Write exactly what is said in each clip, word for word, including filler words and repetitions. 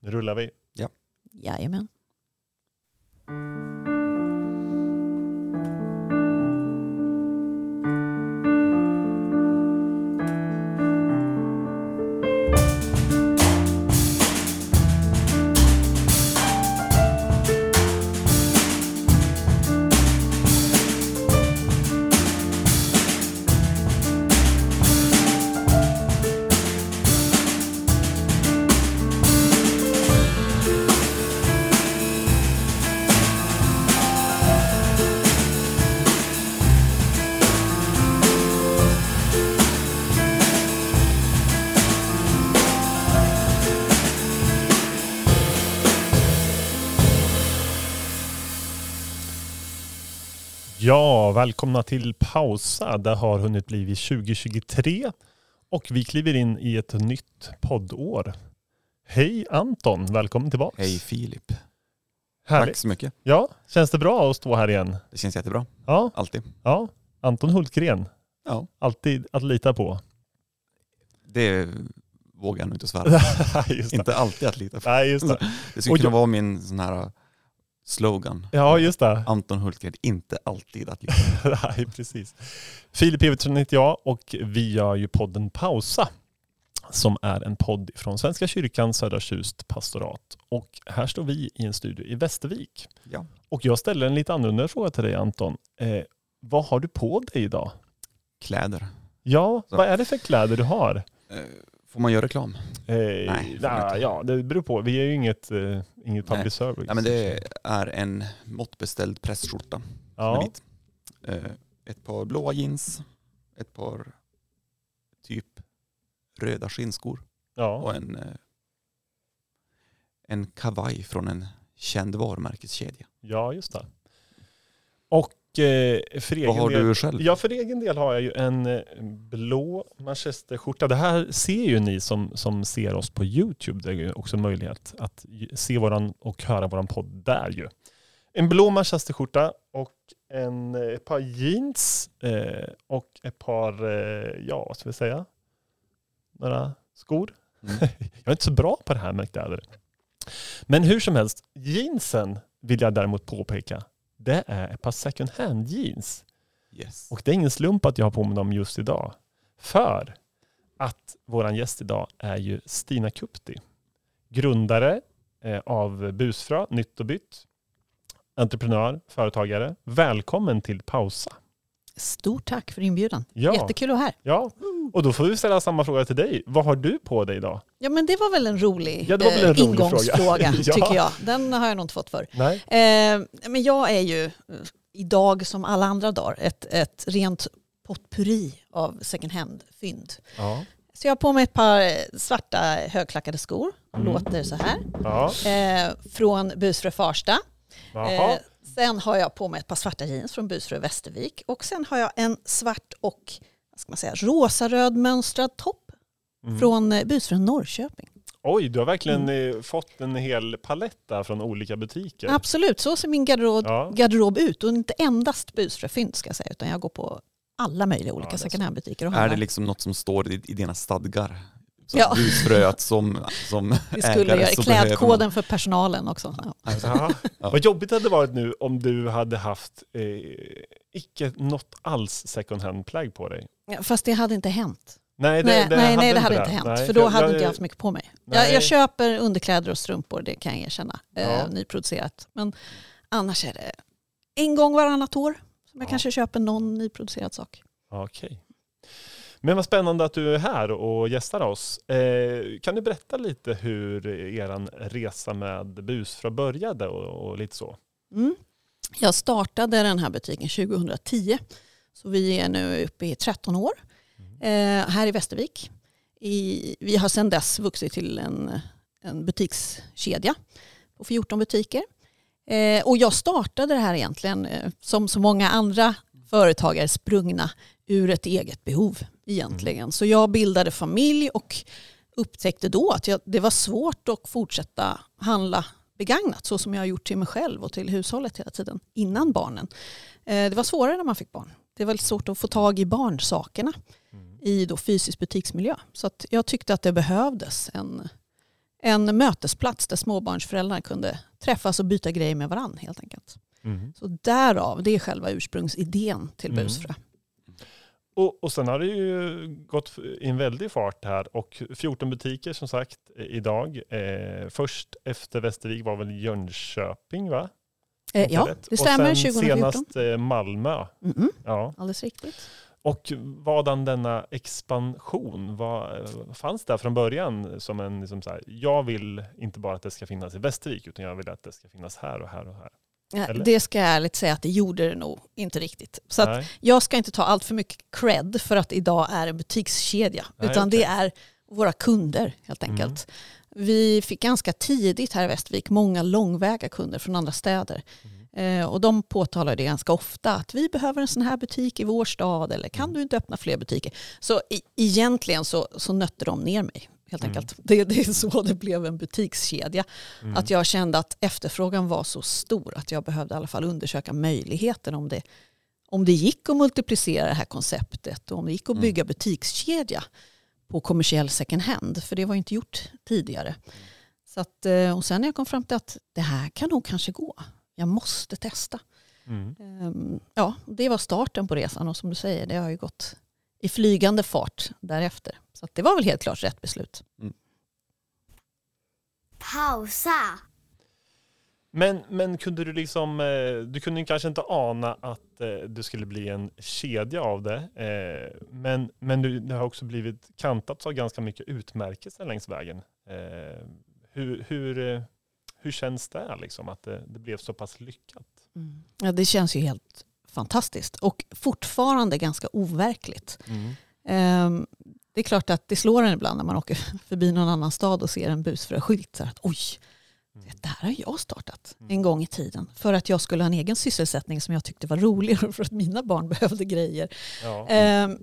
Nu rullar vi. Ja. Jajamän. Ja, välkomna till Pausa. Det har hunnit bli tjugo tjugotre och vi kliver in i ett nytt poddår. Hej Anton, välkommen tillbaka. Hej Filip. Härligt. Tack så mycket. Ja, känns det bra att stå här igen? Det känns jättebra. Ja, alltid. Ja, Anton Hultgren. Ja, alltid att lita på. Det vågar jag nog inte svära. Inte alltid att lita på. Nej, just det. Det skulle kunna vara min sån här slogan. Ja, just det. Anton Hultgren, inte alltid att lyssna. Nej, precis. Filip Evertron heter jag och vi gör ju podden Pausa som är en podd från Svenska kyrkan, södra tjust pastorat. Och här står vi i en studio i Västervik. Ja. Och jag ställer en lite annorlunda fråga till dig Anton. Eh, vad har du på dig idag? Kläder. Ja, så. Vad är det för kläder du har? Eh. Får man göra reklam? Eh, nej. Nah, ja, det beror på. Vi är ju inget, eh, inget public service. Nej, men det är en måttbeställd pressskjorta. Ja. Vit. Eh, ett par blåa jeans. Ett par typ röda skinnskor. Ja. Och en, eh, en kavaj från en känd varumärkeskedja. Ja, just det. Och För Vad har del, du själv? Ja, för egen del har jag ju en blå manchesterskjorta. Det här ser ju ni som, som ser oss på YouTube. Det är ju också möjlighet att se våran och höra våran podd där ju. En blå manchesterskjorta och en, ett par jeans eh, och ett par, eh, ja vad ska vi säga, några skor. Mm. Jag är inte så bra på det här med kläder. Men hur som helst, jeansen vill jag däremot påpeka. Det är ett par second hand jeans. Yes. Och det är ingen slump att jag har på mig dem just idag. För att våran gäst idag är ju Stina Qubti. Grundare av Busfrö, nytt och bytt. Entreprenör, företagare. Välkommen till Pausa. Stort tack för inbjudan. Ja. Jättekul att vara här. Ja. Och då får vi ställa samma fråga till dig. Vad har du på dig idag? Ja, men det var väl en rolig, ja, det var väl en eh, rolig ingångsfråga ja. Tycker jag. Den har jag nog inte fått för. Nej. Eh, men jag är ju idag som alla andra dagar ett, ett rent potpurri av second hand-fynd. Ja. Så jag har på mig ett par svarta högklackade skor. Mm. Låter så här. Ja. Eh, från Busfrö Farsta. Eh, sen har jag på mig ett par svarta jeans från Busfrö Västervik. Och sen har jag en svart och ska man säga, rosa-röd mönstrad topp mm. från Busfrö Norrköping. Oj, du har verkligen mm. fått en hel palett där från olika butiker. Absolut, så ser min garderob, ja. garderob ut. Och inte endast Busfrö-fynd ska jag säga, utan jag går på alla möjliga olika ja, second hand-butiker. Är handlar. Det liksom något som står i, i dina stadgar? Så ja. Busfröat som, som vi skulle ägare. Göra klädkoden för personalen också. Ja. Alltså, ja. Vad jobbigt hade det varit nu om du hade haft eh, icke något alls second hand-plagg på dig. Ja, fast det hade inte hänt. Nej, det, nej, det, nej, hade, nej, det hade inte hänt. Nej, för då jag, hade jag, inte jag haft mycket på mig. Jag, jag köper underkläder och strumpor, det kan jag erkänna. Ja. Eh, nyproducerat. Men annars är det en gång varannat år som jag ja. kanske köper någon nyproducerad sak. Okej. Okay. Men vad spännande att du är här och gästar oss. Eh, kan du berätta lite hur er resa med Busfrö började och, och lite så? Mm. Jag startade den här butiken tjugohundratio. Så vi är nu uppe i tretton år eh, här i Västervik. I, vi har sedan dess vuxit till en, en butikskedja på fjorton butiker. Eh, och jag startade det här egentligen eh, som så många andra företagare sprungna ur ett eget behov egentligen. Mm. Så jag bildade familj och upptäckte då att jag, det var svårt att fortsätta handla begagnat så som jag har gjort till mig själv och till hushållet hela tiden innan barnen. Eh, det var svårare när man fick barn. Det var svårt att få tag i barnsakerna mm. i då fysisk butiksmiljö. Så att jag tyckte att det behövdes en, en mötesplats där småbarnsföräldrar kunde träffas och byta grejer med varandra helt enkelt. Mm. Så därav, det är själva ursprungsidén till mm. Busfrö. Och, och sen har det ju gått i en väldig fart här och fjorton butiker som sagt idag. Eh, först efter Västervik var väl Jönköping va? Eh, ja, rätt. Det stämmer. Och sen tjugo fjorton. Senast eh, Malmö. Mm-hmm. Ja. Alldeles riktigt. Och vadan denna expansion, vad fanns där från början som en liksom så här, jag vill inte bara att det ska finnas i Västervik utan jag vill att det ska finnas här och här och här. Eller? Det ska jag ärligt säga att det gjorde det nog inte riktigt. Så att jag ska inte ta allt för mycket cred för att idag är en butikskedja. Nej, utan okay. Det är våra kunder helt enkelt. Mm. Vi fick ganska tidigt här i Västervik många långväga kunder från andra städer. Mm. Eh, och de påtalar det ganska ofta att vi behöver en sån här butik i vår stad. Eller kan mm. du inte öppna fler butiker? Så e- egentligen så, så nötte de ner mig. Helt enkelt. Mm. Det, det är så det blev en butikskedja. Mm. Att jag kände att efterfrågan var så stor att jag behövde i alla fall undersöka möjligheten om det, om det gick att multiplicera det här konceptet och om det gick att mm. bygga butikskedja på kommersiell second hand. För det var inte gjort tidigare. Så att, och sen när jag kom fram till att det här kan nog kanske gå. Jag måste testa. Mm. Ja, det var starten på resan och som du säger, det har ju gått i flygande fart därefter. Så att det var väl helt klart rätt beslut. Mm. Pausa! Men, men kunde du liksom, du kunde kanske inte ana att du skulle bli en kedja av det. Men, men det har också blivit kantat av ganska mycket utmärkelser längs vägen. Hur, hur, hur känns det liksom att det, det blev så pass lyckat? Mm. Ja, det känns ju helt fantastiskt och fortfarande ganska overkligt. Mm. Ehm, det är klart att det slår en ibland när man åker förbi någon annan stad och ser en Busfrö-skylt så att oj, det där har jag startat mm. en gång i tiden för att jag skulle ha en egen sysselsättning som jag tyckte var roligare för att mina barn behövde grejer. Ja. Ehm,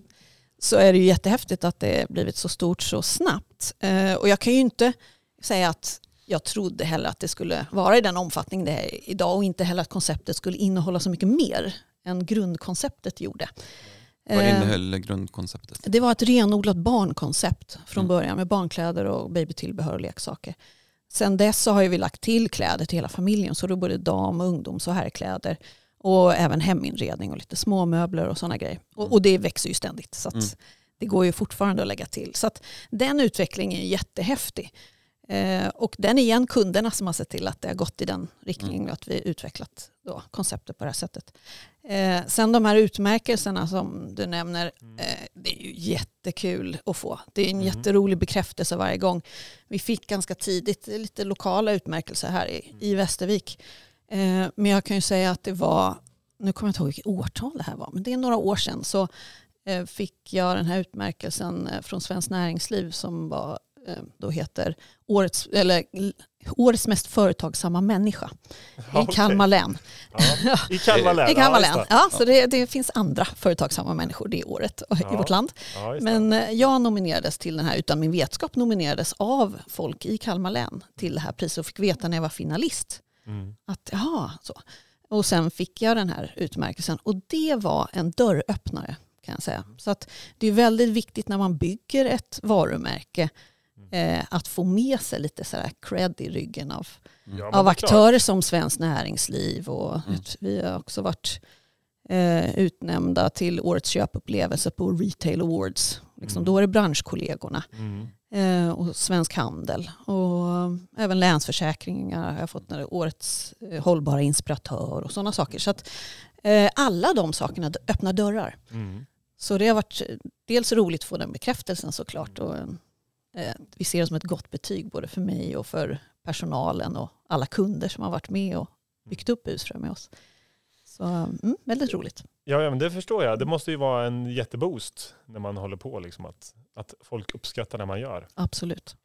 så är det ju jättehäftigt att det blivit så stort så snabbt. Ehm, och jag kan ju inte säga att jag trodde heller att det skulle vara i den omfattning det är idag och inte heller att konceptet skulle innehålla så mycket mer än grundkonceptet gjorde. Vad innehöll grundkonceptet? Det var ett renodlat barnkoncept från mm. början med barnkläder och babytillbehör och leksaker. Sen dess så har ju vi lagt till kläder till hela familjen så då både dam- och ungdoms- och herrkläder och även heminredning och lite småmöbler och sådana grejer. Och, och det växer ju ständigt så att mm. det går ju fortfarande att lägga till. Så att den utvecklingen är jättehäftig. Eh, och den är igen kunderna som har sett till att det har gått i den riktningen mm. och att vi utvecklat då, konceptet på det här sättet. Eh, sen de här utmärkelserna som du nämner, eh, det är ju jättekul att få. Det är en mm. jätterolig bekräftelse varje gång. Vi fick ganska tidigt lite lokala utmärkelser här i, mm. i Västervik. Eh, men jag kan ju säga att det var, nu kommer jag inte ihåg vilket årtal det här var, men det är några år sedan så eh, fick jag den här utmärkelsen från Svenskt Näringsliv som var då heter årets, eller, årets mest företagsamma människa ja, i Kalmar län. Ja, i Kalmar län. I Kalmar län. Ja, ja, så det, det finns andra företagsamma människor det året ja, i vårt land. Ja, men jag nominerades till den här, utan min vetskap nominerades av folk i Kalmar län till det här priset och fick veta när jag var finalist. Mm. Att, ja, så. Och sen fick jag den här utmärkelsen och det var en dörröppnare kan jag säga. Så att det är väldigt viktigt när man bygger ett varumärke Eh, att få med sig lite sådär cred i ryggen av, ja, av aktörer klart. Som Svenskt Näringsliv och mm. vi har också varit eh, utnämnda till årets köpupplevelse på Retail Awards. Liksom, mm. Då är det branschkollegorna mm. eh, och Svensk Handel och även Länsförsäkringar har jag fått när det är årets eh, hållbara inspiratör och sådana saker. Så att eh, alla de sakerna öppnar dörrar. Mm. Så det har varit dels roligt att få den bekräftelsen såklart och vi ser det som ett gott betyg både för mig och för personalen och alla kunder som har varit med och byggt upp Busfrö med oss. Så mm, väldigt roligt. Ja, ja, men det förstår jag. Det måste ju vara en jätteboost när man håller på liksom att, att folk uppskattar det man gör. Absolut.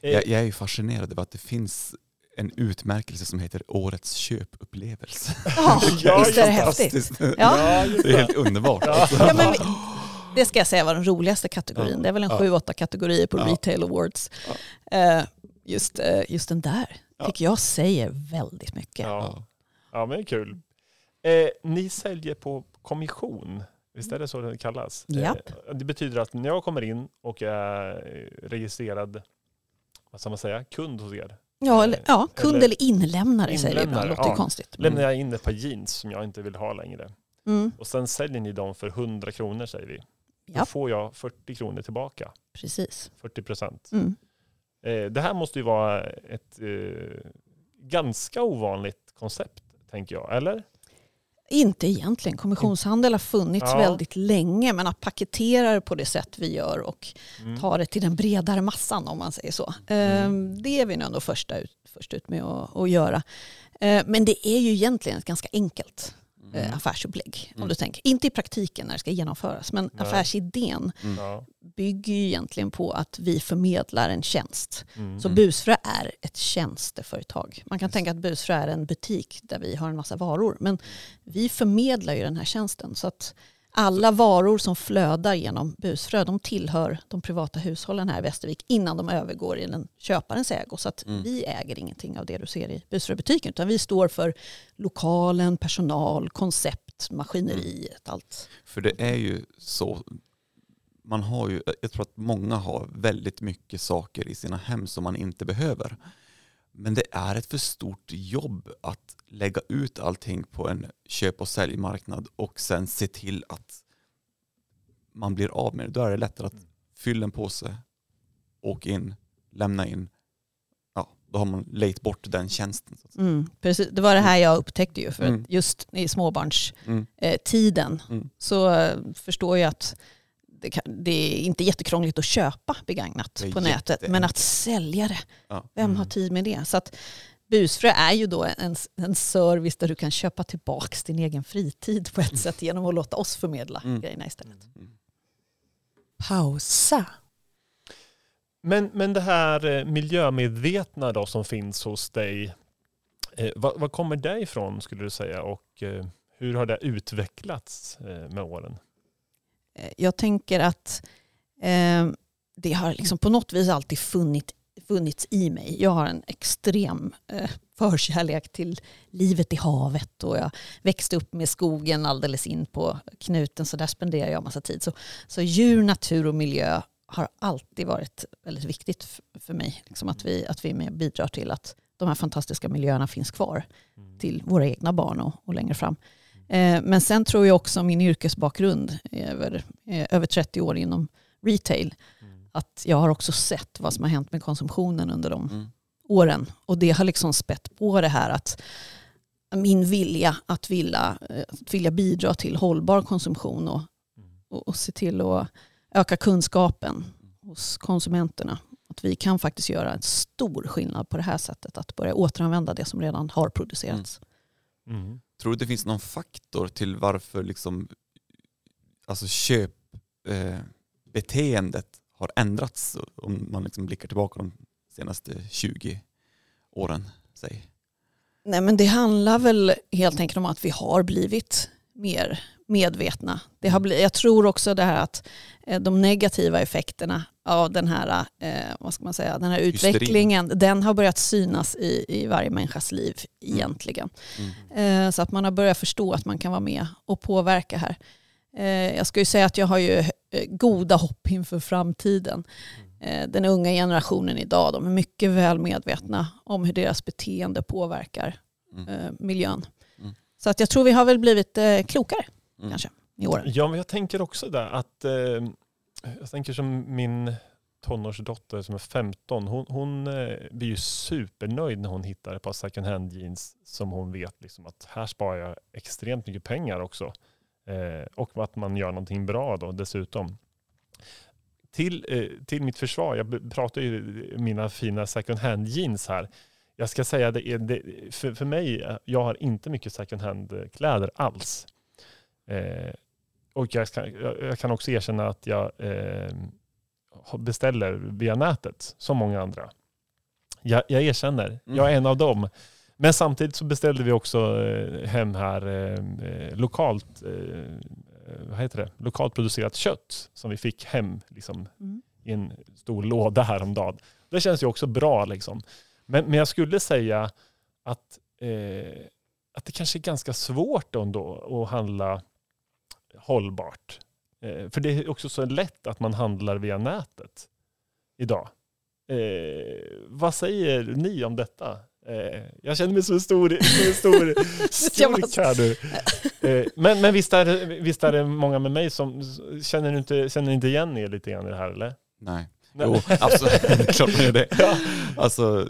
Jag, jag är ju fascinerad över att det finns en utmärkelse som heter Årets köpupplevelse. Oh, ja, visst är det häftigt. Ja. Ja, just det. Det är helt underbart. Ja. Ja, men vi... Det ska jag säga var den roligaste kategorin. Ja. Det är väl en sju, ja. åtta kategorier på ja. Retail Awards. Ja. Just, just den där ja. tycker jag säger väldigt mycket. Ja, ja men kul. Eh, ni säljer på kommission. Visst är det så det kallas? Ja. Eh, det betyder att när jag kommer in och är registrerad vad ska man säga, kund hos er? Ja, eller, ja kund eller, eller inlämnare, inlämnare säger det ibland. Det låter ja. konstigt. Mm. Lämnar jag in ett par jeans som jag inte vill ha längre. Mm. Och sen säljer ni dem för hundra kronor säger vi. Då ja. får jag fyrtio kronor tillbaka. Precis. fyrtio procent. Mm. Eh, det här måste ju vara ett eh, ganska ovanligt koncept, tänker jag, eller? Inte egentligen. Kommissionshandel har funnits ja. väldigt länge, men att paketera det på det sätt vi gör och mm. ta det till den bredare massan, om man säger så. Mm. Det är vi ändå första ut, först ut med att, att göra. Men det är ju egentligen ett ganska enkelt mm. affärsupplägg, om mm. du tänker. Inte i praktiken när det ska genomföras, men Nej. affärsidén mm. bygger ju egentligen på att vi förmedlar en tjänst. Mm. Så Busfrö är ett tjänsteföretag. Man kan yes. tänka att Busfrö är en butik där vi har en massa varor. Men vi förmedlar ju den här tjänsten. Så att alla varor som flödar genom Busfrö, de tillhör de privata hushållen här i Västervik innan de övergår i den köparens ägo. Så att mm. vi äger ingenting av det du ser i Busfröbutiken, utan vi står för lokalen, personal, koncept, maskineriet, mm. allt. För det är ju så... Man har ju, jag tror att många har väldigt mycket saker i sina hem som man inte behöver. Men det är ett för stort jobb att lägga ut allting på en köp- och säljmarknad och sen se till att man blir av med det. Då är det lättare att fylla en påse, åka in, lämna in. Ja, då har man lejt bort den tjänsten. Mm, precis. Det var det här jag upptäckte ju. För mm. just i småbarnstiden mm. så förstår jag att Det, kan, det är inte jättekrångligt att köpa begagnat på nätet, men att sälja det. Ja. Vem mm. har tid med det? Så att Busfrö är ju då en, en service där du kan köpa tillbaka din egen fritid på ett mm. sätt genom att låta oss förmedla mm. grejerna istället. Mm. Pausa. Men, men det här miljömedvetna då som finns hos dig, eh, vad, vad kommer det ifrån skulle du säga, och eh, hur har det utvecklats eh, med åren? Jag tänker att eh, det har liksom på något vis alltid funnit, funnits i mig. Jag har en extrem eh, förkärlek till livet i havet, och jag växte upp med skogen alldeles in på knuten, så där spenderar jag en massa tid. Så, så djur, natur och miljö har alltid varit väldigt viktigt f- för mig. Liksom att vi, att vi bidrar till att de här fantastiska miljöerna finns kvar till våra egna barn och, och längre fram. Men sen tror jag också min yrkesbakgrund över, över trettio år inom retail, mm. att jag har också sett vad som har hänt med konsumtionen under de mm. åren. Och det har liksom spett på det här att min vilja att vilja, att vilja bidra till hållbar konsumtion och, och, och se till att öka kunskapen hos konsumenterna. Att vi kan faktiskt göra en stor skillnad på det här sättet, att börja återanvända det som redan har producerats. Mm. Mm. Tror du det finns någon faktor till varför liksom, alltså köpbeteendet eh, har ändrats om man liksom blickar tillbaka de senaste tjugo åren? Säg. Nej, men det handlar väl helt enkelt om att vi har blivit mer medvetna. Det har blivit, jag tror också det här att eh, de negativa effekterna av den här, eh, vad ska man säga, den här utvecklingen, hysterin. Den har börjat synas i, i varje människas liv egentligen. Mm. Mm. Eh, så att man har börjat förstå att man kan vara med och påverka här. Eh, jag ska ju säga att jag har ju goda hopp inför framtiden. Eh, den unga generationen idag, de är mycket väl medvetna om hur deras beteende påverkar eh, miljön. Mm. Så att jag tror vi har väl blivit eh, klokare mm. kanske i åren. Ja, men jag tänker också där att eh... jag tänker som min tonårsdotter som är femton. Hon, hon blir ju supernöjd när hon hittar ett par second hand jeans som hon vet liksom att här sparar jag extremt mycket pengar också. Eh, och att man gör någonting bra då dessutom. Till, eh, till mitt försvar, jag pratar ju mina fina second hand jeans här. Jag ska säga, det är, det, för, för mig, jag har inte mycket second hand kläder alls. Eh, Och jag kan, jag kan också erkänna att jag eh, beställer via nätet som många andra. Jag, jag erkänner. Mm. Jag är en av dem. Men samtidigt så beställde vi också eh, hem här eh, lokalt eh, vad heter det? lokalt producerat kött som vi fick hem liksom, mm. i en stor låda häromdagen. Det känns ju också bra. Liksom. Men, men jag skulle säga att, eh, att det kanske är ganska svårt ändå att handla hållbart. Eh, för det är också så lätt att man handlar via nätet idag. Eh, vad säger ni om detta? Eh, jag känner mig så stor, så stor skurk här nu. Eh, men men visst, är det, visst är det många med mig som känner inte, känner inte igen er lite grann i det här, eller? Nej. Jo, absolut. Klart man gör det. Ja. Alltså,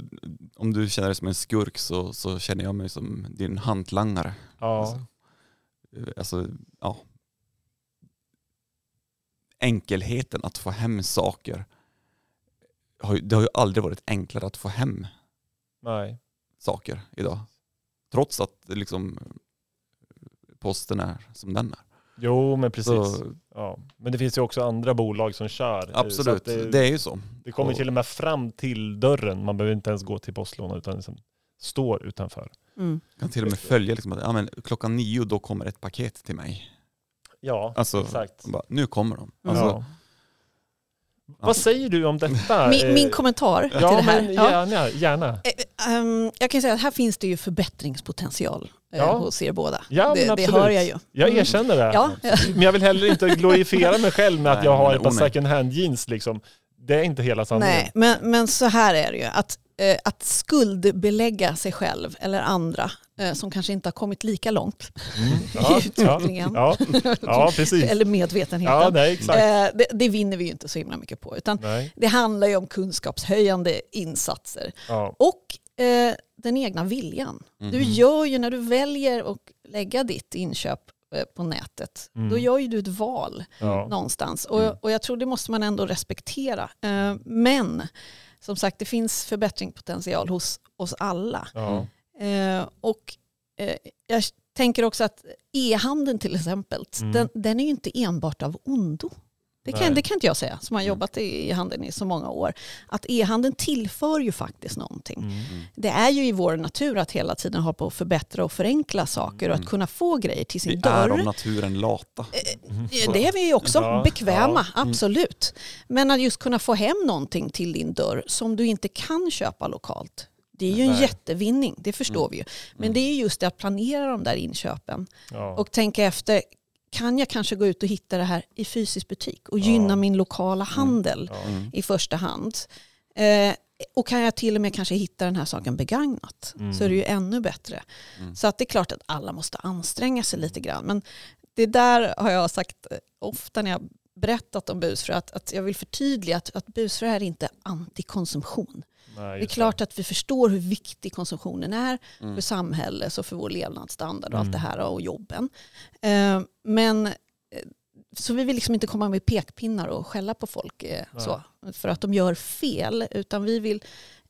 om du känner dig som en skurk så, så känner jag mig som din hantlangare. Ja. Alltså, alltså, ja. Enkelheten att få hem saker. Det har ju aldrig varit enklare att få hem Nej. Saker idag. Trots att liksom, posten är som den är. Jo, men precis. Så, ja. Men det finns ju också andra bolag som kör. Absolut, det, det är ju så. Det kommer och, till och med fram till dörren. Man behöver inte ens gå till postlådan utan liksom står utanför. Mm. Jag kan till och med följa liksom, att ja, men, klockan nio då kommer ett paket till mig. Ja, alltså, exakt. Bara, nu kommer de. Alltså, ja. Ja. Vad säger du om detta? Min, min kommentar till ja, det här. Men gärna, gärna. Jag kan säga att här finns det ju förbättringspotential ja. hos er båda. Ja, det, det hör jag ju. Jag erkänner det. Ja. Men jag vill heller inte glorifiera mig själv med att jag har ett par second hand jeans. Liksom. Det är inte hela sanningen. Nej, men, men så här är det ju. Att, att skuldbelägga sig själv eller andra som kanske inte har kommit lika långt mm. ja, i utvecklingen. Ja, ja, ja, precis. Eller medvetenheten. Ja, nej, exakt. Det, det vinner vi ju inte så himla mycket på. Utan nej. Det handlar ju om kunskapshöjande insatser. Ja. Och eh, den egna viljan. Mm. Du gör ju när du väljer att lägga ditt inköp på nätet. Mm. Då gör ju du ett val ja. någonstans. Och, mm. och jag tror det måste man ändå respektera. Eh, men som sagt, det finns förbättringspotential hos oss alla. Ja. Eh, och eh, jag tänker också att e-handeln till exempel, mm. den, den är ju inte enbart av ondo. Det kan, det kan inte jag säga, som har jobbat i e-handeln i så många år. Att e-handeln tillför ju faktiskt någonting. Mm. Det är ju i vår natur att hela tiden ha på att förbättra och förenkla saker mm. och att kunna få grejer till sin vi dörr. Vi är om naturen lata. Eh, det är vi ju också ja. bekväma, ja. absolut. Men att just kunna få hem någonting till din dörr som du inte kan köpa lokalt. Det är ju en Nej. jättevinning, det förstår mm. vi ju. Men mm. det är just det att planera de där inköpen. Ja. Och tänka efter, kan jag kanske gå ut och hitta det här i fysisk butik? Och gynna ja. min lokala handel mm. Mm. i första hand. Eh, och kan jag till och med kanske hitta den här saken begagnat? Mm. Så är det ju ännu bättre. Mm. Så att det är klart att alla måste anstränga sig lite grann. Men det där har jag sagt ofta när jag berättat om Busfrö. Att, att jag vill förtydliga att, att Busfrö är inte antikonsumtion. Nej, det är klart det. Att vi förstår hur viktig konsumtionen är mm. för samhället och för vår levnadsstandard och mm. allt det här och jobben. Eh, men så vi vill liksom inte komma med pekpinnar och skälla på folk eh, så, för att de gör fel, utan vi vill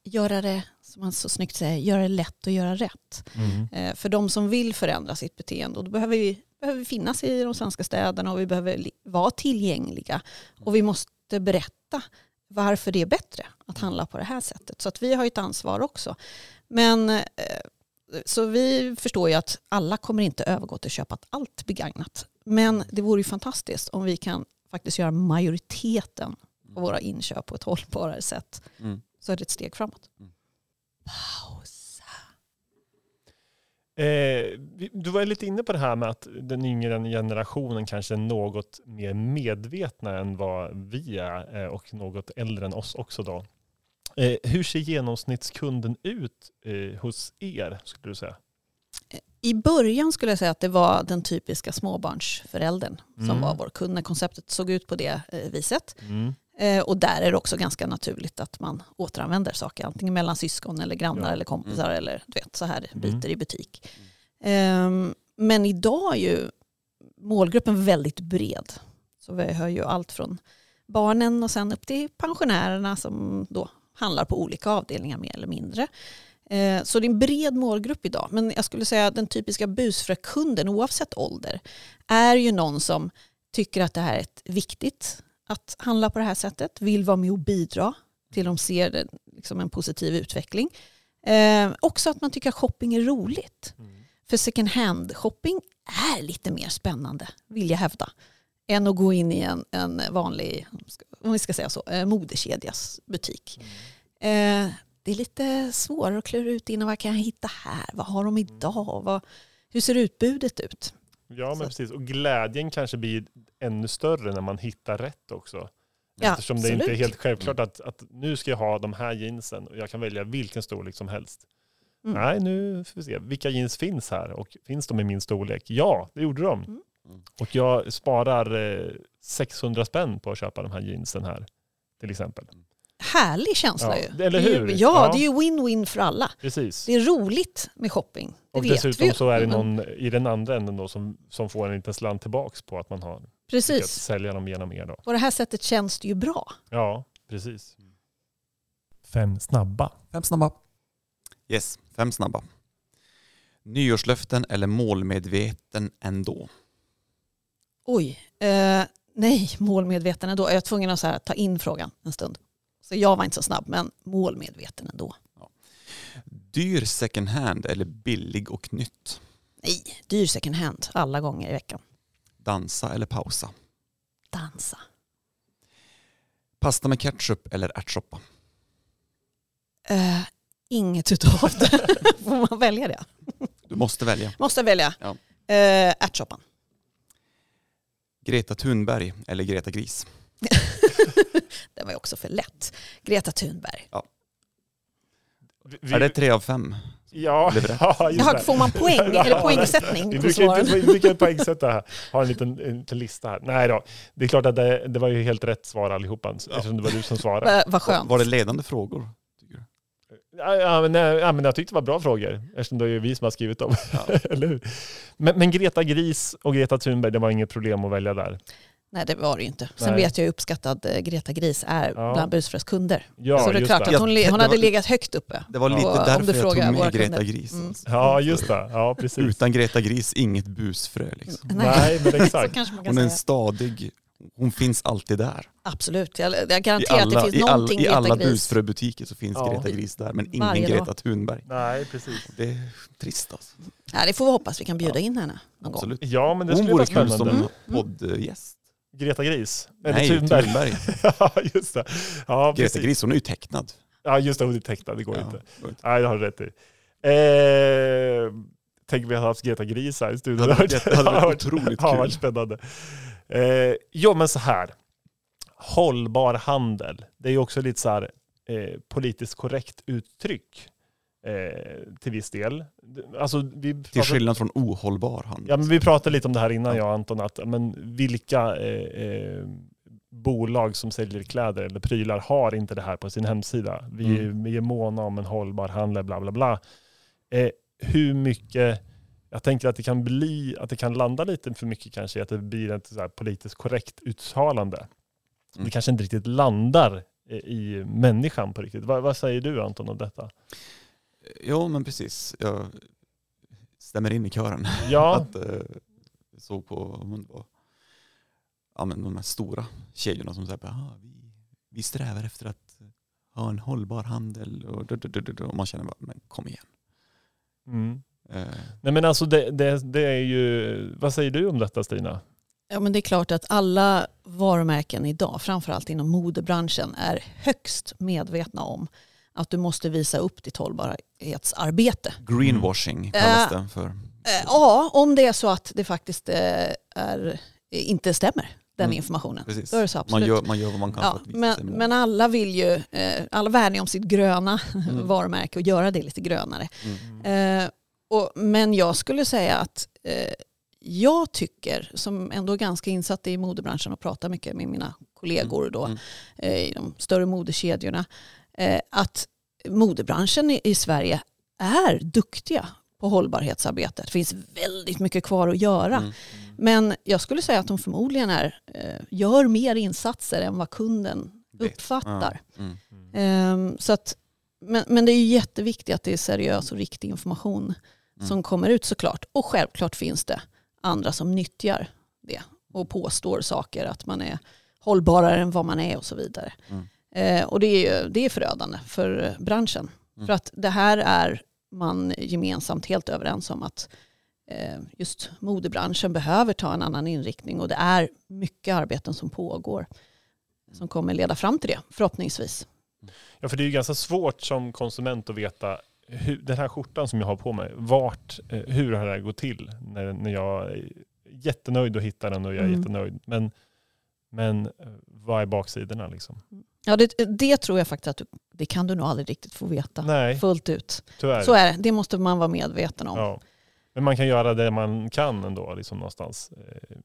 göra det, som man så snyggt säger, göra det lätt och göra rätt. Mm. Eh, för de som vill förändra sitt beteende, och då behöver vi, behöver vi finnas i de svenska städerna och vi behöver li- vara tillgängliga och vi måste berätta varför det är bättre att handla på det här sättet. Så att vi har ju ett ansvar också. Men så vi förstår ju att alla kommer inte övergå till att köpa allt begagnat. Men det vore ju fantastiskt om vi kan faktiskt göra majoriteten av våra inköp på ett hållbarare sätt. Mm. Så är det ett steg framåt. Mm. Pausa. Eh, du var lite inne på det här med att den yngre generationen kanske är något mer medvetna än vad vi är och något äldre än oss också då. Eh, hur ser genomsnittskunden ut eh, hos er, skulle du säga? I början skulle jag säga att det var den typiska småbarnsföräldern som mm. var vår kund när konceptet såg ut på det eh, viset. Mm. Eh, och där är det också ganska naturligt att man återanvänder saker. Antingen mellan syskon eller grannar ja. eller kompisar mm. eller du vet, så här byter mm. i butik. Eh, men idag är ju målgruppen väldigt bred. Så vi hör ju allt från barnen och sen upp till pensionärerna som då handlar på olika avdelningar mer eller mindre. Eh, så det är en bred målgrupp idag. Men jag skulle säga att den typiska busfrökunden oavsett ålder är ju någon som tycker att det här är ett viktigt att handla på det här sättet, vill vara med och bidra till de ser det, liksom en positiv utveckling. Eh, också att man tycker att shopping är roligt. Mm. För second hand shopping är lite mer spännande, vill jag hävda, än att gå in i en, en vanlig, om vi ska säga så, modekedjas butik. Mm. Eh, det är lite svårare att klura ut innan vad kan jag hitta här? Vad har de idag? Vad, hur ser utbudet ut? Ja, men precis. Och glädjen kanske blir ännu större när man hittar rätt också. Eftersom ja, det inte är helt självklart att, att nu ska jag ha de här jeansen och jag kan välja vilken storlek som helst. Mm. Nej, nu får vi se. Vilka jeans finns här? Och finns de i min storlek? Ja, det gjorde de. Mm. Och jag sparar eh, sexhundra spänn på att köpa de här jeansen här, till exempel. Härlig känsla ja, ju. Eller hur? Ja, ja, det är ju win-win för alla. Precis. Det är roligt med shopping. Det och vet dessutom vi. Så är det någon i den andra änden då som, som får en liten slant tillbaks på att man har precis. Att sälja dem genom er då. På det här sättet känns det ju bra. Ja, precis. Fem snabba. Fem snabba. Yes, fem snabba. Nyårslöften eller målmedveten ändå? Oj, eh, nej, målmedveten ändå. Jag är tvungen att så här, ta in frågan en stund. Så jag var inte så snabb, men målmedveten ändå. Ja. Dyr second hand eller billig och nytt? Nej, dyr second hand alla gånger i veckan. Dansa eller pausa? Dansa. Pasta med ketchup eller ärtsoppa? Uh, inget utav det. Får man välja det? Du måste välja. Måste välja. Ja. Uh, ärtsoppan. Greta Thunberg eller Greta Gris? Det var ju också för lätt. Greta Thunberg. Ja. Vi, är det tre av fem? Ja. ja just det. Får man poäng eller poängsättning? Vi brukar inte, brukar poängsätta här. Har en liten, en liten lista här. Nej då. Det är klart att det, det var ju helt rätt svar allihopa. Ja. Eftersom det var du som svarade. Va, vad skönt. Var det ledande frågor? Tycker du? Ja, men, ja, men jag tyckte det var bra frågor. Eftersom det är ju vi som har skrivit dem. Ja. Eller hur? Men, men Greta Gris och Greta Thunberg, det var inget problem att välja där. Nej, det var det ju inte. Sen Nej. vet jag hur uppskattad Greta Gris är ja. bland Busfrös kunder. Ja, så det är klart det. att hon, le- hon hade var, legat högt uppe. Det var lite och, därför jag tog med Greta kunder. Gris. Mm. Ja, just det. Ja, precis. Utan Greta Gris, inget Busfrö. Liksom. Nej. Nej, men exakt. Hon är en stadig... Hon finns alltid där. Absolut. Jag, jag garanterar alla, att det finns någonting Greta Gris. I alla, alla Busfröbutiker så finns ja. Greta Gris där, men ingen Varje Greta dag. Thunberg. Nej, precis. Det är trist alltså. Ja, det får vi hoppas vi kan bjuda ja. in henne någon Absolut. gång. Ja, men det skulle vara spännande. Hon vore kul som poddgäst. Greta Gris? Eller Nej, Thunberg. Thunberg. ja, just det. Ja, Greta precis. Gris, hon är ju tecknad. Ja, just det. Hon är tecknad. Det går ja, inte. inte. Nej, det har du rätt i. Eh, tänk vi har haft Greta Gris här i studion. Det hade, det hade varit otroligt kul. Det har varit spännande. Eh, jo, men så här. Hållbar handel. Det är ju också lite så här eh, politiskt korrekt uttryck. Eh, till viss del. Alltså, vi pratar... Till skillnad från ohållbar handel. Ja, men vi pratade lite om det här innan, jag och Anton. Att, men vilka eh, eh, bolag som säljer kläder eller prylar har inte det här på sin hemsida? Vi, mm. vi är måna om en hållbar handel, bla bla bla. Eh, hur mycket... Jag tänker att det kan bli, att det kan landa lite för mycket kanske, att det blir ett så här politiskt korrekt uttalande. Mm. Det kanske inte riktigt landar i människan på riktigt. Vad, vad säger du, Anton, om detta? Jo, men precis. Jag stämmer in i kören. Ja. att eh, såg på ja, men de här stora kedjorna som säger att vi, vi strävar efter att ha en hållbar handel. Och, d- d- d- d- och man känner bara, men kom igen. Mm. Nej, men alltså det, det, det är ju, vad säger du om detta, Stina? Ja, men det är klart att alla varumärken idag, framförallt inom modebranschen, är högst medvetna om att du måste visa upp ditt hållbarhetsarbete. Greenwashing kallas det för. Ja, om det är så att det faktiskt är, inte stämmer. Den informationen. Precis. Då är det så absolut. Man gör, man gör vad man kan. Ja, men, men alla vill ju, eh, alla värnar om sitt gröna mm. varumärke och göra det lite grönare. Mm. Eh, och, men jag skulle säga att eh, jag tycker, som ändå är ganska insatt i modebranschen och pratar mycket med mina kollegor då, mm. eh, i de större modekedjorna, eh, att modebranschen i, i Sverige är duktiga på hållbarhetsarbetet. Det finns väldigt mycket kvar att göra. Mm. Men jag skulle säga att de förmodligen är, gör mer insatser än vad kunden uppfattar. Mm. Mm. Så att, men, men det är ju jätteviktigt att det är seriös och riktig information mm. som kommer ut såklart. Och självklart finns det andra som nyttjar det och påstår saker att man är hållbarare än vad man är och så vidare. Mm. Och det är, det är förödande för branschen. Mm. För att det här är man gemensamt helt överens om att just modebranschen behöver ta en annan inriktning och det är mycket arbeten som pågår som kommer leda fram till det, förhoppningsvis. Ja, för det är ju ganska svårt som konsument att veta hur, den här skjortan som jag har på mig, vart, hur har det här gått till när, när jag är jättenöjd och hittar den och jag är mm. jättenöjd, men Men vad är baksidorna liksom? Ja, det, det tror jag faktiskt att du, det kan du nog aldrig riktigt få veta. Nej, fullt ut. Tyvärr. Så är det. Det måste man vara medveten om. Ja. Men man kan göra det man kan ändå liksom någonstans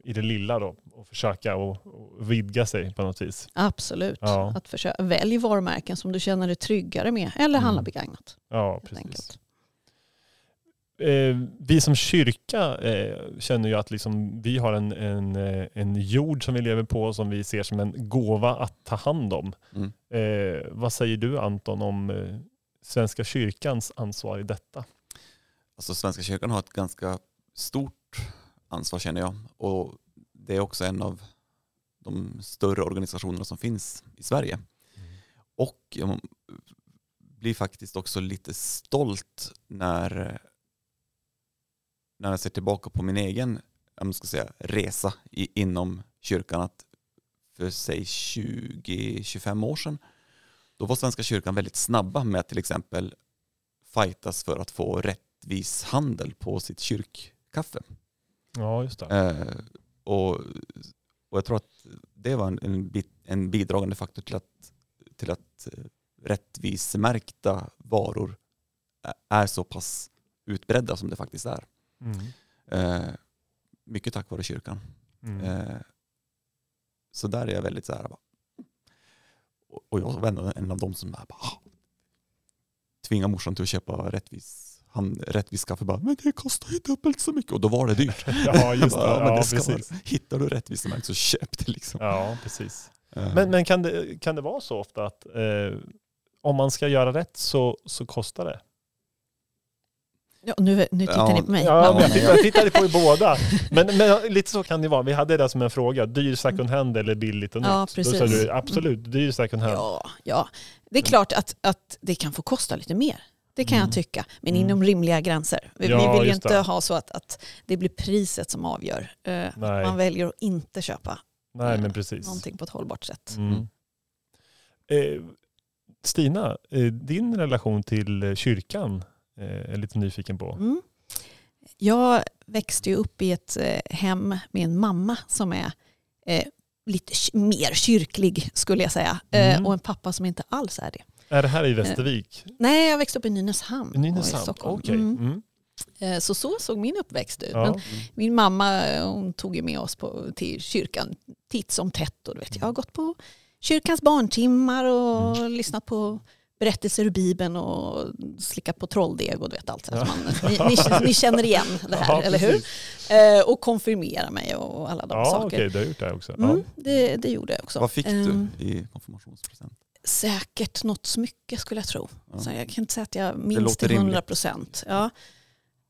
i det lilla då, och försöka och, och vidga sig på något vis. Absolut. Ja. Att försöka, välj varumärken som du känner dig tryggare med eller handla mm. begagnat. Ja, precis. Eh, vi som kyrka eh, känner ju att liksom vi har en, en, en jord som vi lever på som vi ser som en gåva att ta hand om. Mm. Eh, vad säger du, Anton, om eh, Svenska kyrkans ansvar i detta? Alltså Svenska kyrkan har ett ganska stort ansvar, känner jag. Och det är också en av de större organisationerna som finns i Sverige. Mm. Och jag blir faktiskt också lite stolt när, när jag ser tillbaka på min egen, jag ska säga, resa i, inom kyrkan. Att för sig tjugo till tjugofem år sedan, då var Svenska kyrkan väldigt snabba med att till exempel fightas för att få rätt vis handel på sitt kyrkkaffe. Ja, just det. Eh, och, och jag tror att det var en, en, bit, en bidragande faktor till att, till att rättvisemärkta varor är så pass utbredda som det faktiskt är. Mm. Eh, mycket tack vare kyrkan. Mm. Eh, så där är jag väldigt så här. Bara, och, och jag var en av dem som bara, bara, tvingar morsan till att köpa rättvis Han rättvis kaffe bara, men det kostar ju dubbelt så mycket. Och då var det dyrt. Ja, just det. bara, ja, men det ska precis. Vara, hittar du rättvis märkt så köp det liksom. Ja, precis. Mm. Men, men kan, det, kan det vara så ofta att eh, om man ska göra rätt så, så kostar det? Ja, nu, nu tittar ja, ni på mig. Ja, jag, jag tittade på i båda. Men, men lite så kan det vara. Vi hade det som en fråga. Dyr second hand eller billigt och nytt? Ja, precis. Då sa du, absolut, dyr second hand. Ja, ja. Det är klart att, att det kan få kosta lite mer. Det kan mm. jag tycka, men inom mm. rimliga gränser. Vi, ja, vi vill ju inte det. ha så att, att det blir priset som avgör. Uh, man väljer att inte köpa Nej, uh, men precis. någonting på ett hållbart sätt. Mm. Eh, Stina, eh, din relation till kyrkan eh, är lite nyfiken på. Mm. Jag växte ju upp i ett eh, hem med en mamma som är eh, lite mer kyrklig, skulle jag säga. Mm. Eh, och en pappa som inte alls är det. Är det här i Västervik? Nej, jag växte upp i Nynäshamn. Nynäshamn, i Stockholm. Okay. Mm. Mm. Så så såg min uppväxt ut. Ja. Men min mamma, hon tog ju med oss på, till kyrkan titt som tätt. Och, du vet, jag har gått på kyrkans barntimmar och mm. lyssnat på berättelser ur Bibeln och slickat på trolldeg och du vet allt. Ja. Man, ni, ni, ni känner igen det här, ja, eller hur? Eh, och konfirmera mig och alla de ja, saker. Okej, okay, det har gjort det också. Mm, det, det gjorde jag också. Vad fick du i konfirmationspresent? Säkert något smycke, skulle jag tro. Ja. Så jag kan inte säga att jag minns till hundra procent. Ja.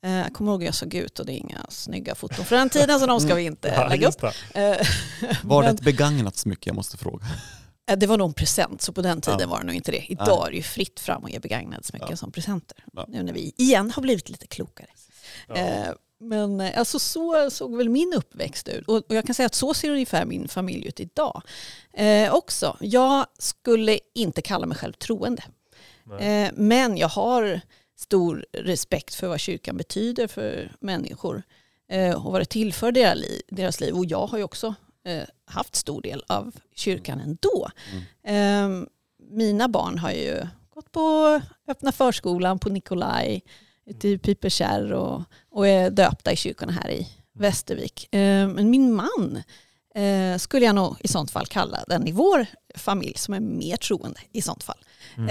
Jag kommer ihåg att jag såg ut och det är inga snygga foton för den tiden, så de ska vi inte ja, lägga upp. Var det ett begagnat smycke, jag måste fråga? Det var nog en present, så på den tiden ja. var det nog inte det. Idag ja. är det ju fritt fram och ge begagnade smycken ja. som presenter. Ja. Nu när vi igen har blivit lite klokare. Ja. Men alltså, så såg väl min uppväxt ut. Och jag kan säga att så ser ungefär min familj ut idag eh, också. Jag skulle inte kalla mig själv troende. Eh, men jag har stor respekt för vad kyrkan betyder för människor. Eh, och vad det tillför deras, li- deras liv. Och jag har ju också eh, haft stor del av kyrkan ändå. Mm. Eh, mina barn har ju gått på öppna förskolan på Nikolai i Piperskär och, och är döpta i kyrkorna här i Västervik. Eh, men min man eh, skulle jag nog i sånt fall kalla den i vår familj som är mer troende i sånt fall. Mm.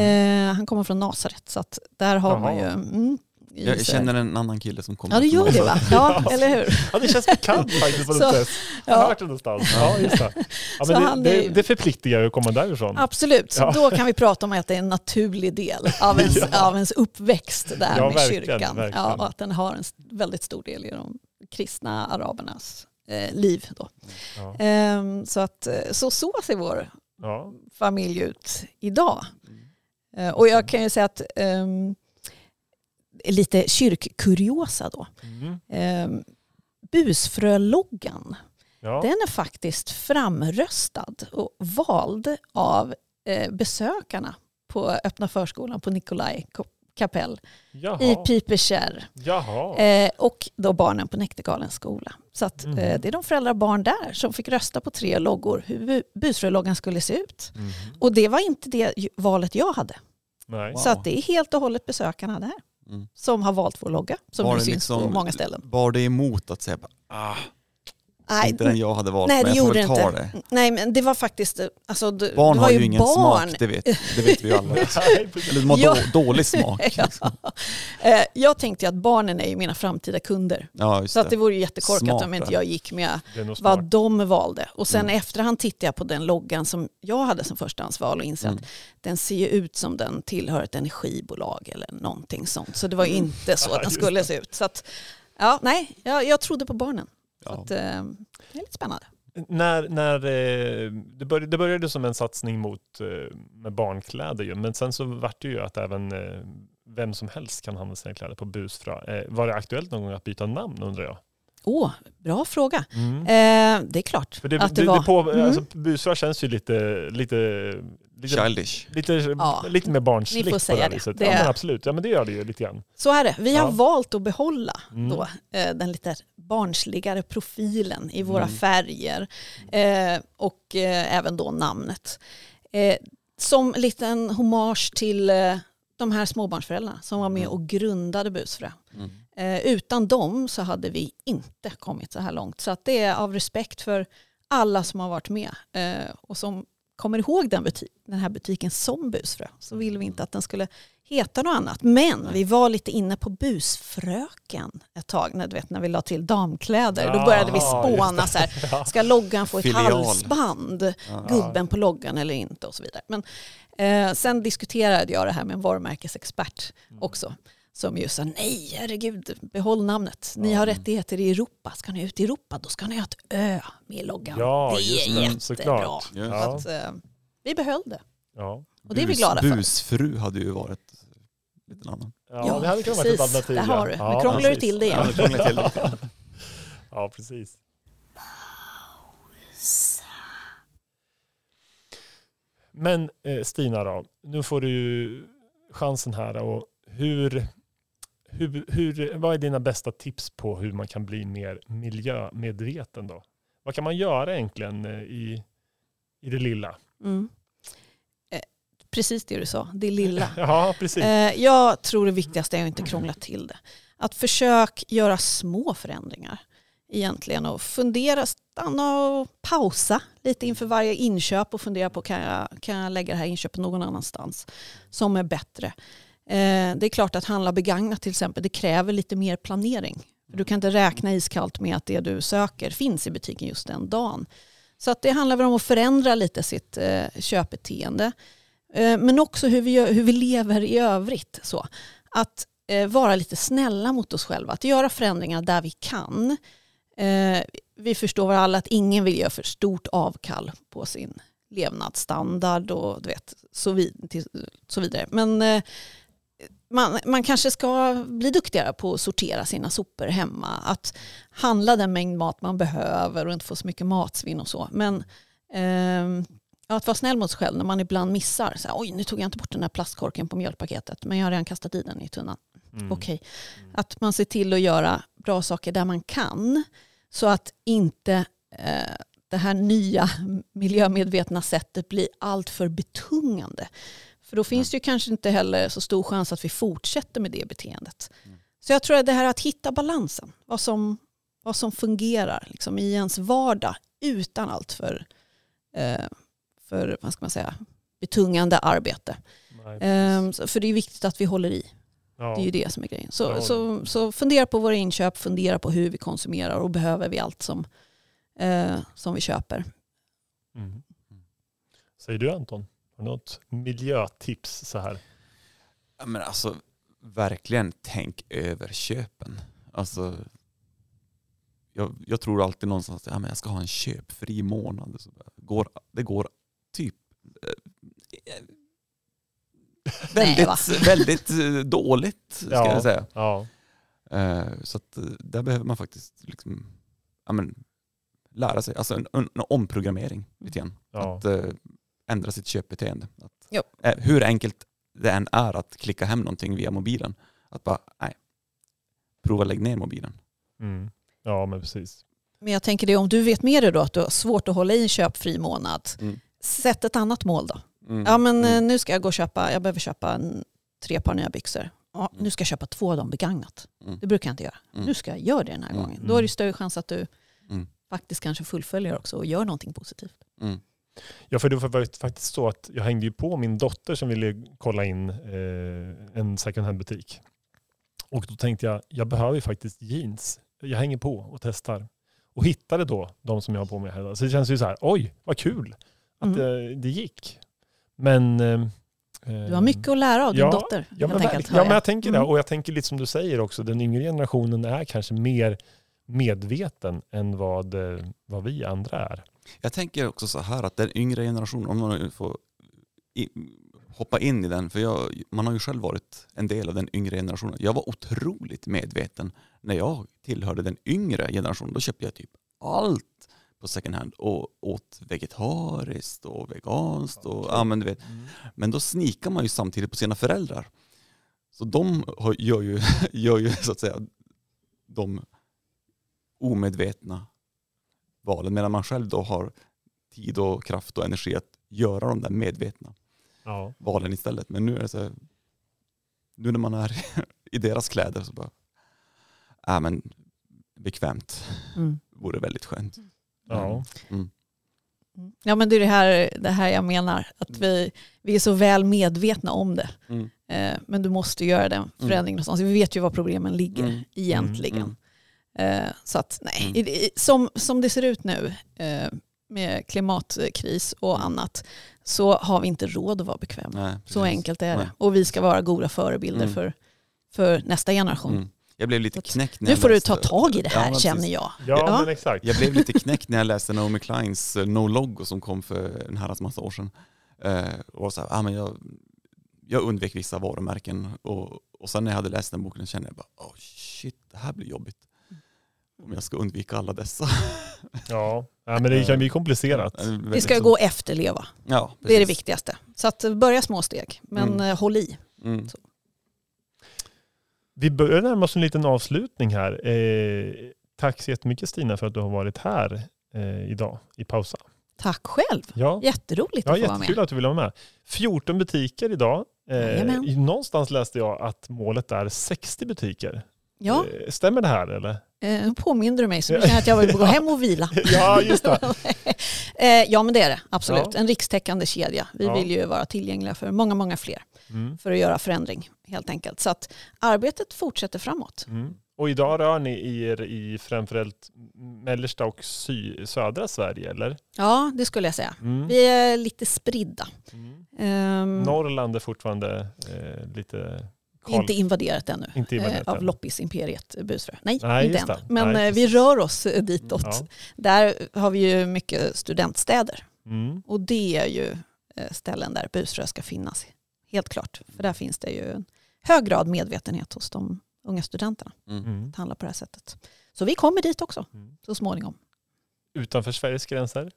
Eh, han kommer från Nasaret, så att där har Jaha. man ju... Mm, jag känner en annan kille som kommer. Ja, det gör det, va? Ja, ja, eller hur? Ja, det känns bekant faktiskt på något sätt. Jag har ja. hört det någonstans. Ja, just det. Ja, men det, det, det förpliktigar ju att komma därifrån. Absolut. Så ja. då kan vi prata om att det är en naturlig del av ens, ja. av ens uppväxt där ja, med verkligen, kyrkan. Verkligen. Ja, och att den har en väldigt stor del i de kristna arabernas eh, liv. Då. Ja. Ehm, så, att, så så ser vår ja. familj ut idag. Mm. Och jag kan ju säga att um, lite kyrkkuriosa då. Mm. Eh, Busfrö-loggan. Ja. Den är faktiskt framröstad och vald av eh, besökarna på öppna förskolan på Nikolai Kapell Jaha. i Piperskär. Eh, och då barnen på Näktergalens skola. Så att, mm. eh, det är de föräldrar och barn där som fick rösta på tre loggor hur Busfrö-loggan skulle se ut. Mm. Och det var inte det valet jag hade. Nej. Så wow. att det är helt och hållet besökarna där mm. som har valt vår logga som var nu syns liksom, på många ställen. Var det emot att säga ah, nej, inte den jag hade valt nej, men jag får väl ta det. Nej, men det var faktiskt alltså, barn det var har ju ingen barn. Smak, det vet, det vet vi ju alla. Eller de har jag, dålig smak. Liksom. Ja. Jag tänkte ju att barnen är ju mina framtida kunder. Ja, just så det. Att det vore ju jättekorkat Smarta. om inte jag gick med vad de valde. Och sen mm. efterhand tittade jag på den loggan som jag hade som förstahandsval och insåg mm. att den ser ju ut som den tillhör ett energibolag eller någonting sånt. Så det var ju inte så mm. att den skulle det. se ut. Så att, ja, nej, jag, jag trodde på barnen. Att, eh, det är lite spännande. När, när, eh, det, började, det började som en satsning mot eh, med barnkläder. Ju, men sen så vart det ju att även eh, vem som helst kan handla sina kläder på Busfrö. Eh, var det aktuellt någon gång att byta namn undrar jag? Åh, oh, bra fråga. Mm. Eh, det är klart För det, att det, det var. Det på, mm. alltså, Busfrö känns ju lite... lite Lite, Childish. Lite, ja. lite mer barnsligt på det här viset. Ja, men absolut, ja, men det gör det ju lite grann. Så är det. Vi ja. har valt att behålla mm. då, eh, den lite barnsligare profilen i våra mm. färger eh, och eh, även då namnet. Eh, som liten hommage till eh, de här småbarnsföräldrarna som var med och grundade Busfrö. Mm. Eh, utan dem så hade vi inte kommit så här långt. Så att det är av respekt för alla som har varit med eh, och som kommer ihåg den, butik, den här butiken som Busfrö, så ville vi inte att den skulle heta något annat. Men vi var lite inne på Busfröken ett tag, när, du vet, när vi la till damkläder. Då började vi spåna så här, ska loggan få ett Filial. halsband? Gubben på loggan eller inte och så vidare. Men eh, sen diskuterade jag det här med en varumärkesexpert också. Som ju sa, nej herregud, behåll namnet. Ni mm. har rättigheter i Europa. Ska ni ut i Europa, då ska ni ha ett ö med i loggan. Ja, det är jättebra. Såklart. Yes. Ja. Att, eh, vi behöll det. Ja. Och det är Bus, vi glada för. Busfru hade ju varit lite annan. Ja, ja det hade kunnat precis. Vara ett alternativ. Det har du. Ja, nu krånglar du till det igen. Ja, det till det. Ja precis. Pausa. Men eh, Stina då, nu får du ju chansen här och Hur, hur, hur, vad är dina bästa tips på hur man kan bli mer miljömedveten då? Vad kan man göra egentligen i, i det lilla? Mm. Eh, precis det du sa, det lilla. Ja, precis. Eh, jag tror det viktigaste är att inte krångla till det. Att försök göra små förändringar egentligen och fundera, stanna och pausa lite inför varje inköp och fundera på kan jag, kan jag lägga det här inköpet någon annanstans som är bättre. Det är klart att handla begagnat till exempel, det kräver lite mer planering. Du kan inte räkna iskallt med att det du söker finns i butiken just den dagen. Så att det handlar väl om att förändra lite sitt köpbeteende. Men också hur vi, hur vi lever i övrigt. Så. Att vara lite snälla mot oss själva, att göra förändringar där vi kan. Vi förstår alla att ingen vill göra för stort avkall på sin levnadsstandard och du vet, så, vid, så vidare. Men Man, man kanske ska bli duktigare på att sortera sina sopor hemma. Att handla den mängd mat man behöver och inte få så mycket matsvinn och så. Men eh, att vara snäll mot sig själv när man ibland missar. Så här, Oj, nu tog jag inte bort den här plastkorken på mjölkpaketet. Men jag har redan kastat i den i tunnan. Mm. Okej. Att man ser till att göra bra saker där man kan. Så att inte eh, det här nya miljömedvetna sättet blir allt för betungande. För då finns det ju kanske inte heller så stor chans att vi fortsätter med det beteendet. Mm. Så jag tror att det här att hitta balansen. Vad som, vad som fungerar liksom, i ens vardag utan allt för, eh, för vad ska man säga, betungande arbete. Eh, för det är viktigt att vi håller i. Ja. Det är ju det som är grejen. Så, ja. så, så fundera på våra inköp, fundera på hur vi konsumerar och behöver vi allt som, eh, som vi köper. Mm. Säger du Anton? Något miljötips så här? Ja, men alltså, verkligen tänk över köpen. Alltså, jag, jag tror alltid någonstans att ja, men jag ska ha en köpfri månad. Så det, går, det går typ eh, väldigt, Nej, väldigt dåligt ska ja, jag säga. Ja. Eh, så att, där behöver man faktiskt liksom, ja, men, lära sig. Alltså en, en, en omprogrammering lite grann. Ja. Att, eh, ändra sitt köpbeteende. Att, hur enkelt det än är att klicka hem någonting via mobilen. Att bara, nej, prova lägg ner mobilen. Mm. Ja, men precis. Men jag tänker det, om du vet med dig då att du har svårt att hålla i en köpfri månad, mm. sätt ett annat mål då. Mm. Ja, men mm. nu ska jag gå och köpa, jag behöver köpa tre par nya byxor. Ja, nu ska jag köpa två av dem begagnat. Mm. Det brukar jag inte göra. Mm. Nu ska jag göra det den här mm. gången. Då är det större chans att du mm. faktiskt kanske fullföljer också och gör någonting positivt. Mm. Ja, för det var faktiskt så att jag hängde ju på min dotter som ville kolla in eh, en second hand butik. Och då tänkte jag, jag behöver ju faktiskt jeans. Jag hänger på och testar. Och hittade då de som jag har på mig här idag. Så det känns ju så här, oj, vad kul att mm. det, det gick. Men... Eh, du har mycket att lära av din ja, dotter. Ja, men, enkelt, ja, men jag tänker det. Och jag tänker lite som du säger också, den yngre generationen är kanske mer medveten än vad, vad vi andra är. Jag tänker också så här att den yngre generationen, om man får i, hoppa in i den, för jag, man har ju själv varit en del av den yngre generationen. Jag var otroligt medveten när jag tillhörde den yngre generationen. Då köpte jag typ allt på second hand och åt vegetariskt och veganskt. Och, ja, men, du vet. Mm. Men då snikar man ju samtidigt på sina föräldrar. Så de har, gör, ju, gör ju så att säga de omedvetna valen, medan man själv då har tid och kraft och energi att göra de där medvetna ja. valen istället. Men nu är det så här, nu när man är i deras kläder så bara äh, men bekvämt mm. vore väldigt skönt. Ja. Mm. Ja, men det är det här, det här jag menar, att mm. vi, vi är så väl medvetna om det mm. eh, men du måste göra den förändringen någonstans. Vi vet ju var problemen ligger mm. egentligen mm. Eh, så att nej mm. som, som det ser ut nu eh, med klimatkris och annat så har vi inte råd att vara bekväma. Nej, så enkelt är nej. det, och vi ska vara goda förebilder mm. för, för nästa generation. Mm. Jag blev lite knäckt när nu får läste. Du ta tag i det här, ja, känner jag. Ja, ja, men exakt. Jag blev lite knäckt när jag läste Naomi Kleins No Logo som kom för en herrans massa år sedan. Eh, och så här, ah, men jag, jag undvek vissa varumärken. Och, och sen när jag hade läst den boken kände jag bara, oh shit, det här blir jobbigt. Om jag ska undvika alla dessa. Ja, men det kan bli komplicerat. Vi ska gå och efterleva. Ja, det är det viktigaste. Så att börja små steg, men mm. håll i. Mm. Så. Vi börjar närma oss en liten avslutning här. Eh, tack så jättemycket Stina för att du har varit här eh, idag i Pausa. Tack själv. Ja. Jätteroligt att ja, få vara med. Jättekul att du ville vara med. fjorton butiker idag. Eh, någonstans läste jag att målet är sextio butiker. Ja. Eh, stämmer det här eller? Eh, påminner du mig så mycket att jag vill gå hem och vila. Ja, just det. eh, ja, men det är det. Absolut. Ja. En rikstäckande kedja. Vi ja. vill ju vara tillgängliga för många, många fler. Mm. För att göra förändring helt enkelt. Så att arbetet fortsätter framåt. Mm. Och idag rör ni er i framförallt mellersta och sy- södra Sverige, eller? Ja, det skulle jag säga. Mm. Vi är lite spridda. Mm. Um, Norrland är fortfarande eh, lite... Karl... Inte invaderat ännu inte invaderat eh, av loppisimperiet Busfrö. Nej, Nej inte än. Men Nej, vi rör oss ditåt. Ja. Där har vi ju mycket studentstäder. Mm. Och det är ju ställen där Busfrö ska finnas. Helt klart, för där finns det ju en hög grad medvetenhet hos de unga studenterna mm. att handla på det här sättet. Så vi kommer dit också, mm. så småningom. Utanför Sveriges gränser?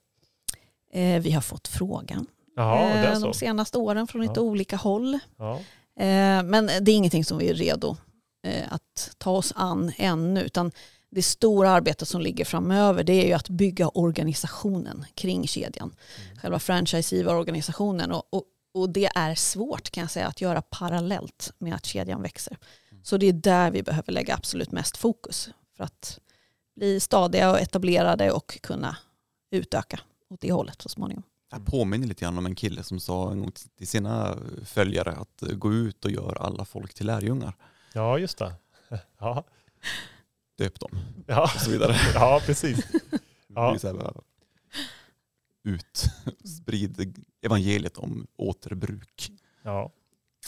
Eh, vi har fått frågan Aha, eh, de så. senaste åren från ja. lite olika håll. Ja. Eh, men det är ingenting som vi är redo eh, att ta oss an ännu, utan det stora arbetet som ligger framöver, det är ju att bygga organisationen kring kedjan. Mm. Själva franchisegivarorganisationen och, och Och det är svårt kan jag säga att göra parallellt med att kedjan växer. Så det är där vi behöver lägga absolut mest fokus för att bli stadiga och etablerade och kunna utöka åt det hållet så småningom. Jag påminner lite grann om en kille som sa till sina följare att gå ut och göra alla folk till lärjungar. Ja, just det. Ja. Döp dem. Ja, och så vidare. Ja, precis. Ja. Ut, sprid evangeliet om återbruk. Ja,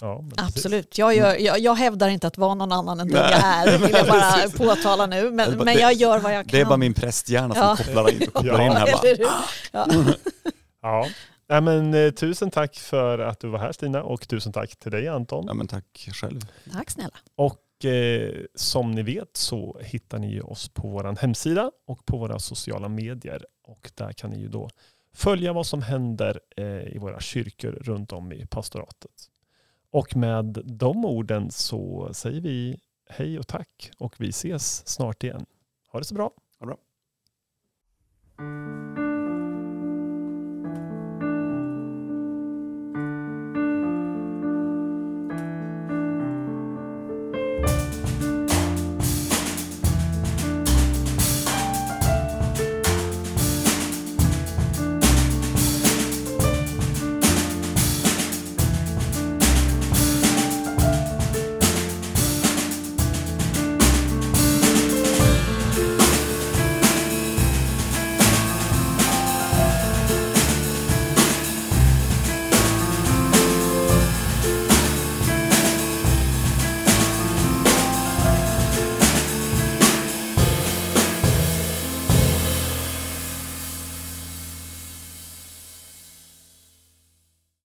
ja men absolut. Jag, gör, jag, jag hävdar inte att vara någon annan än det jag är. Vill jag bara påtala nu. Men, men jag gör vad jag kan. Det är bara min prästhjärna som ja. kopplar in, kopplar ja. in här. Bara. Ja. Ja. Ja, men, tusen tack för att du var här Stina och tusen tack till dig Anton. Ja, men tack själv. Tack snälla. Och eh, som ni vet så hittar ni oss på vår hemsida och på våra sociala medier. Och där kan ni ju då följa vad som händer i våra kyrkor runt om i pastoratet. Och med de orden så säger vi hej och tack och vi ses snart igen. Ha det så bra. Ha det bra.